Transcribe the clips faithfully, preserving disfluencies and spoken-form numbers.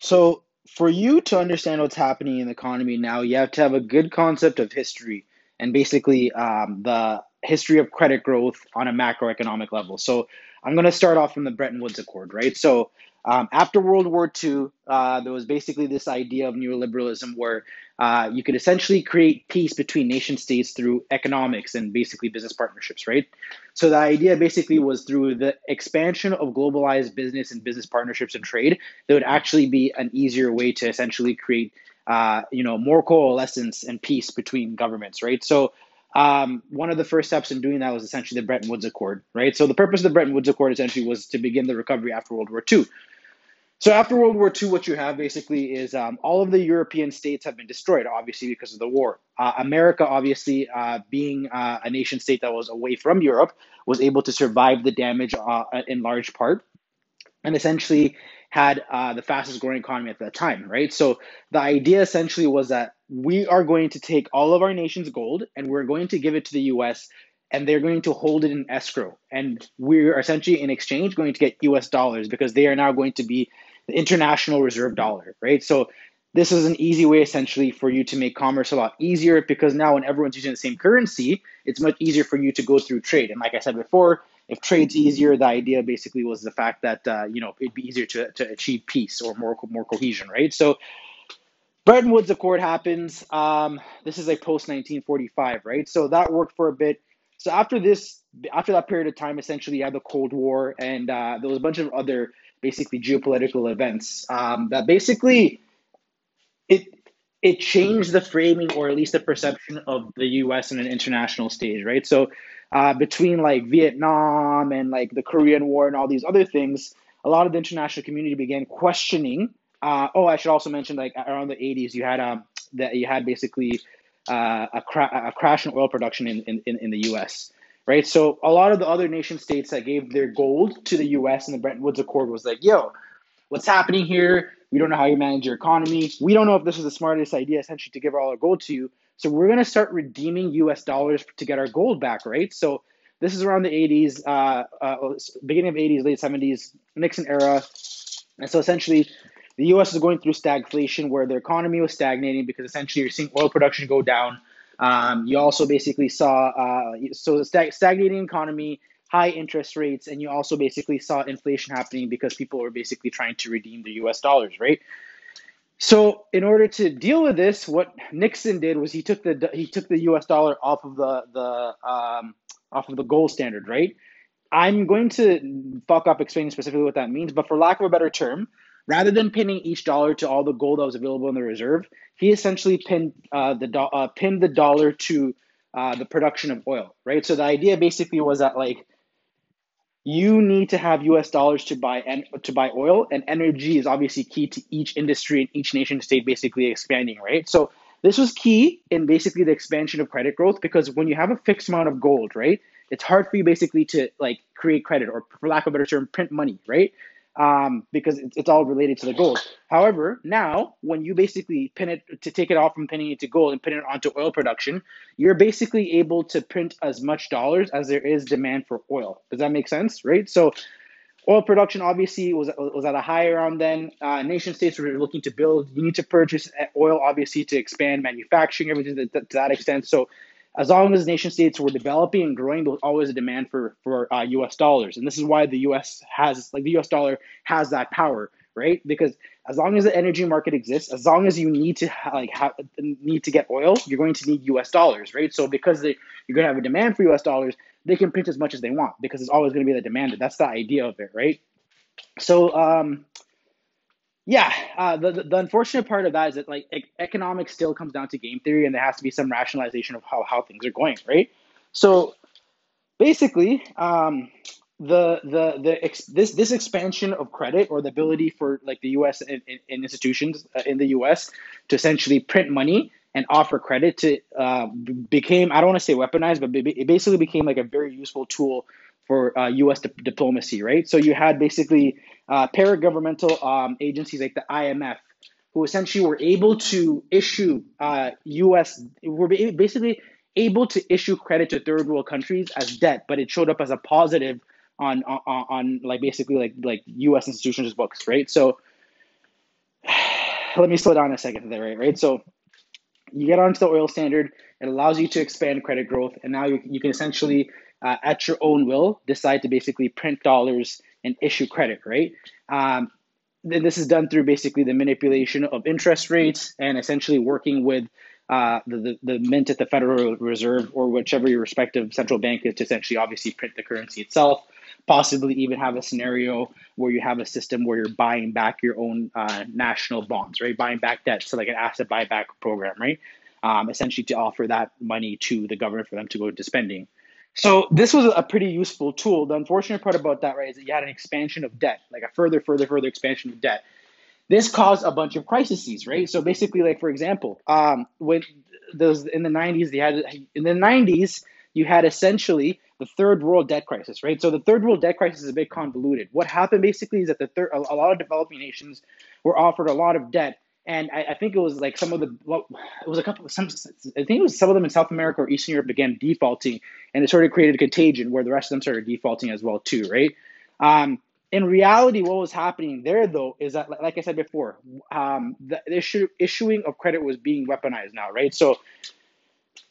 So for you to understand what's happening in the economy now, you have to have a good concept of history and basically um, the history of credit growth on a macroeconomic level. So I'm going to start off from the Bretton Woods Accord, right? So um, after World War Two, uh, there was basically this idea of neoliberalism where uh, you could essentially create peace between nation states through economics and basically business partnerships, right? So the idea basically was through the expansion of globalized business and business partnerships and trade, there would actually be an easier way to essentially create, uh, you know, more coalescence and peace between governments, right? So Um, one of the first steps in doing that was essentially the Bretton Woods Accord, right? So the purpose of the Bretton Woods Accord essentially was to begin the recovery after World War Two. So after World War Two, what you have basically is um, all of the European states have been destroyed, obviously, because of the war. Uh, America, obviously, uh, being uh, a nation state that was away from Europe, was able to survive the damage uh, in large part, and essentially had uh, the fastest growing economy at that time, right? So the idea essentially was that we are going to take all of our nation's gold and we're going to give it to the U S and they're going to hold it in escrow. And we're essentially in exchange going to get U S dollars because they are now going to be the international reserve dollar, right? So this is an easy way essentially for you to make commerce a lot easier because now when everyone's using the same currency, it's much easier for you to go through trade. And like I said before, if trade's easier, the idea basically was the fact that, uh, you know, it'd be easier to, to achieve peace or more, more cohesion, right? So Bretton Woods Accord happens. Um, this is like post nineteen forty-five, right? So that worked for a bit. So after this, after that period of time, essentially you had the Cold War and uh, there was a bunch of other basically geopolitical events um, that basically it, it changed the framing or at least the perception of the U S in an international stage, right? So Uh, between like Vietnam and like the Korean War and all these other things, a lot of the international community began questioning. Uh, oh, I should also mention like around the eighties, you had um that you had basically uh, a, cra- a crash in oil production in, in, in the U S, right? So a lot of the other nation states that gave their gold to the U S and the Bretton Woods Accord was like, yo, what's happening here? We don't know how you manage your economy. We don't know if this is the smartest idea essentially to give all our gold to you. So we're going to start redeeming U S dollars to get our gold back, right? So this is around the eighties, uh, uh, beginning of eighties, late seventies, Nixon era. And so essentially the U S is going through stagflation where their economy was stagnating because essentially you're seeing oil production go down. Um, you also basically saw, uh, so the stag- stagnating economy, high interest rates, and you also basically saw inflation happening because people were basically trying to redeem the U S dollars, right? So in order to deal with this, what Nixon did was he took the he took the U S dollar off of the the um, off of the gold standard, right? I'm going to fuck up explaining specifically what that means, but for lack of a better term, rather than pinning each dollar to all the gold that was available in the reserve, he essentially pinned uh, the do- uh, pinned the dollar to uh, the production of oil, right? So the idea basically was that like you need to have U S dollars to buy and to buy oil, and energy is obviously key to each industry and each nation state basically expanding, right? So this was key in basically the expansion of credit growth because when you have a fixed amount of gold, right, it's hard for you basically to like create credit or for lack of a better term, print money, right? Um, because it's, it's all related to the gold. However, now when you basically pin it to take it off from pinning it to gold and pin it onto oil production, you're basically able to print as much dollars as there is demand for oil. Does that make sense? Right? So oil production obviously was was at a high around then. Uh, nation states were looking to build. You need to purchase oil obviously to expand manufacturing, everything to, to that extent. So as long as nation states were developing and growing, there was always a demand for, for uh, U S dollars. And this is why the U S has, like the U S dollar has that power, right? Because as long as the energy market exists, as long as you need to like ha- need to get oil, you're going to need U S dollars, right? So because they, you're going to have a demand for U S dollars, they can print as much as they want because it's always going to be the demand. That's the idea of it, right? So um, yeah, uh, the, the unfortunate part of that is that like e- economics still comes down to game theory and there has to be some rationalization of how, how things are going, right? So basically, um, the the the ex- this this expansion of credit or the ability for like the U S and, and institutions in the U S to essentially print money and offer credit to uh, became, I don't want to say weaponized, but it basically became like a very useful tool for uh, U S di- diplomacy, right? So you had basically uh, paragovernmental um, agencies like the I M F, who essentially were able to issue uh, U S, were basically able to issue credit to third world countries as debt, but it showed up as a positive on on, on like basically like like U S institutions' books, right? So let me slow down a second to that, right? Right. So you get onto the oil standard. It allows you to expand credit growth. And now you, you can essentially, uh, at your own will, decide to basically print dollars and issue credit, right? Um, then this is done through basically the manipulation of interest rates and essentially working with uh, the, the, the mint at the Federal Reserve or whichever your respective central bank is to essentially obviously print the currency itself, possibly even have a scenario where you have a system where you're buying back your own uh, national bonds, right? Buying back debt, so like an asset buyback program, right? Um, essentially to offer that money to the government for them to go into spending. So this was a pretty useful tool. The unfortunate part about that, right, is that you had an expansion of debt, like a further, further, further expansion of debt. This caused a bunch of crises, right? So basically, like, for example, um, when those in the nineties, they had in the nineties, you had essentially the third world debt crisis, right? So the third world debt crisis is a bit convoluted. What happened basically is that the third, a lot of developing nations were offered a lot of debt. And I, I think it was like some of the, well, it was a couple of some, I think it was some of them in South America or Eastern Europe began defaulting, and it sort of created a contagion where the rest of them started defaulting as well too, right? Um, in reality, what was happening there though, is that like I said before, um, the issue, issuing of credit was being weaponized now, right? So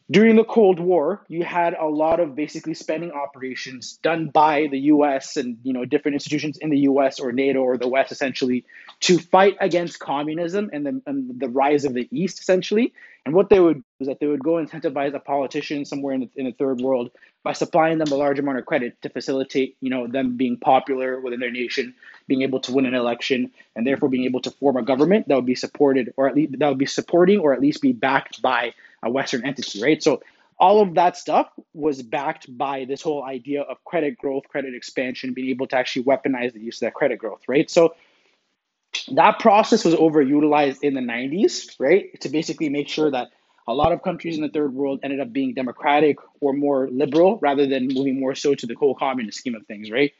during the Cold War, you had a lot of basically spending operations done by the U S and, you know, different institutions in the U S or NATO or the West essentially to fight against communism and the, and the rise of the East essentially. And what they would do is that they would go incentivize a politician somewhere in the, in the third world by supplying them a large amount of credit to facilitate, you know, them being popular within their nation, being able to win an election, and therefore being able to form a government that would be supported or at least that would be supporting or at least be backed by a Western entity, right? So all of that stuff was backed by this whole idea of credit growth, credit expansion, being able to actually weaponize the use of that credit growth, right? So that process was overutilized in the nineties, right? To basically make sure that a lot of countries in the third world ended up being democratic or more liberal rather than moving more so to the whole communist scheme of things, right?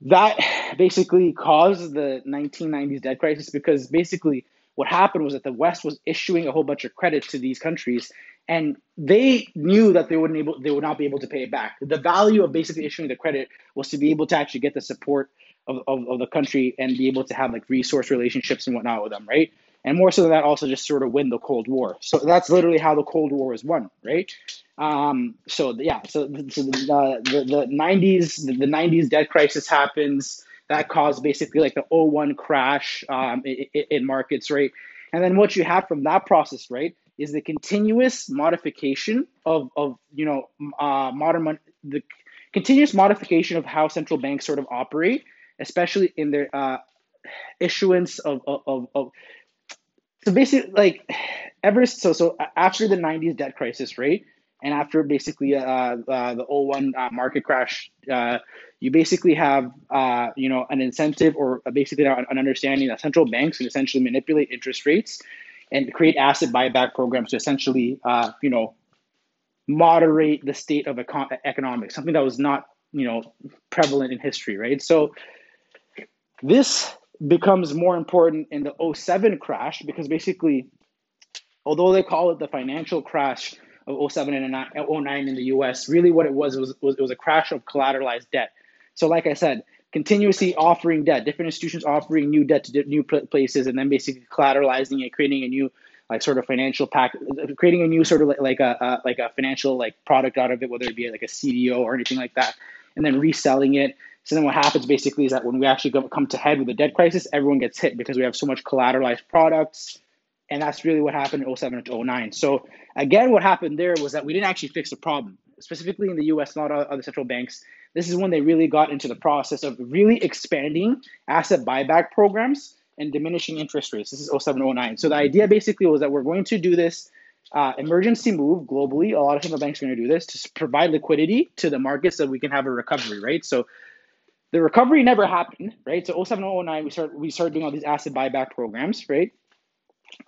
That basically caused the nineteen nineties debt crisis because basically what happened was that the West was issuing a whole bunch of credit to these countries, and they knew that they wouldn't able, they would not be able to pay it back. The value of basically issuing the credit was to be able to actually get the support of, of, of the country and be able to have like resource relationships and whatnot with them, right? And more so than that, also just sort of win the Cold War. So that's literally how the Cold War was won, right? Um, so yeah, so, so the, the, the nineties, the, the nineties debt crisis happens. That caused basically like the oh one crash um, in, in markets, right? And then what you have from that process, right, is the continuous modification of, of you know, uh, modern the continuous modification of how central banks sort of operate, especially in their uh, issuance of of, of of so basically like ever so so after the nineties debt crisis, right? And after basically uh, uh, the oh one uh, market crash, uh, you basically have uh, you know an incentive or basically an understanding that central banks can essentially manipulate interest rates and create asset buyback programs to essentially uh, you know moderate the state of econ- economics, something that was not you know prevalent in history, right? So this becomes more important in the oh seven crash because basically, although they call it the financial crash of oh seven and oh nine in the U S, really what it was, was, was it was a crash of collateralized debt. So like I said, continuously offering debt, different institutions offering new debt to new places, and then basically collateralizing it, creating a new like sort of financial pack, creating a new sort of like, like a uh, like a financial like product out of it, whether it be like a C D O or anything like that, and then reselling it. So then what happens basically is that when we actually come to head with the debt crisis, everyone gets hit because we have so much collateralized products. And that's really what happened in oh seven to oh nine. So again, what happened there was that we didn't actually fix the problem, specifically in the U S, not other central banks. This is when they really got into the process of really expanding asset buyback programs and diminishing interest rates. This is oh seven, oh nine. So the idea basically was that we're going to do this uh, emergency move globally. A lot of central banks are going to do this to provide liquidity to the market so we can have a recovery, right? So the recovery never happened, right? So oh seven, oh nine, we started we started doing all these asset buyback programs, right?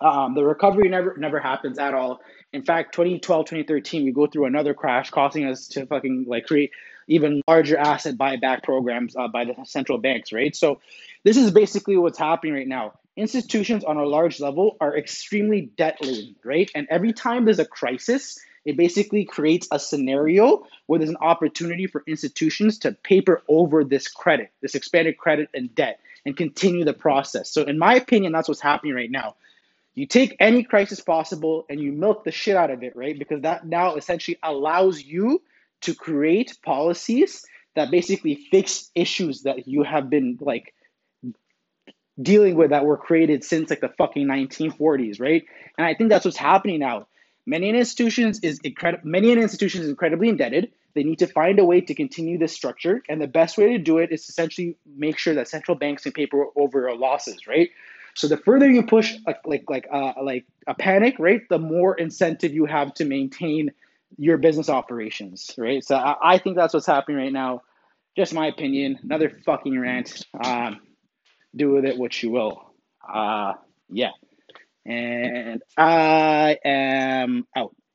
Um, the recovery never never happens at all. In fact, twenty twelve, twenty thirteen, we go through another crash, causing us to fucking like create even larger asset buyback programs uh, by the central banks, right? So this is basically what's happening right now. Institutions on a large level are extremely debt laden, right? And every time there's a crisis, it basically creates a scenario where there's an opportunity for institutions to paper over this credit, this expanded credit and debt, and continue the process. So in my opinion, that's what's happening right now. You take any crisis possible and you milk the shit out of it, right? Because that now essentially allows you to create policies that basically fix issues that you have been like dealing with that were created since like the fucking nineteen forties, right? And I think that's what's happening now. Many institutions is incredi- many institutions is incredibly indebted. They need to find a way to continue this structure. And the best way to do it is to essentially make sure that central banks can paper over losses, right? So the further you push like like like uh, like a panic, right, the more incentive you have to maintain your business operations, right? So I, I think that's what's happening right now. Just my opinion. Another fucking rant. Um, do with it what you will. Uh, yeah. And I am out.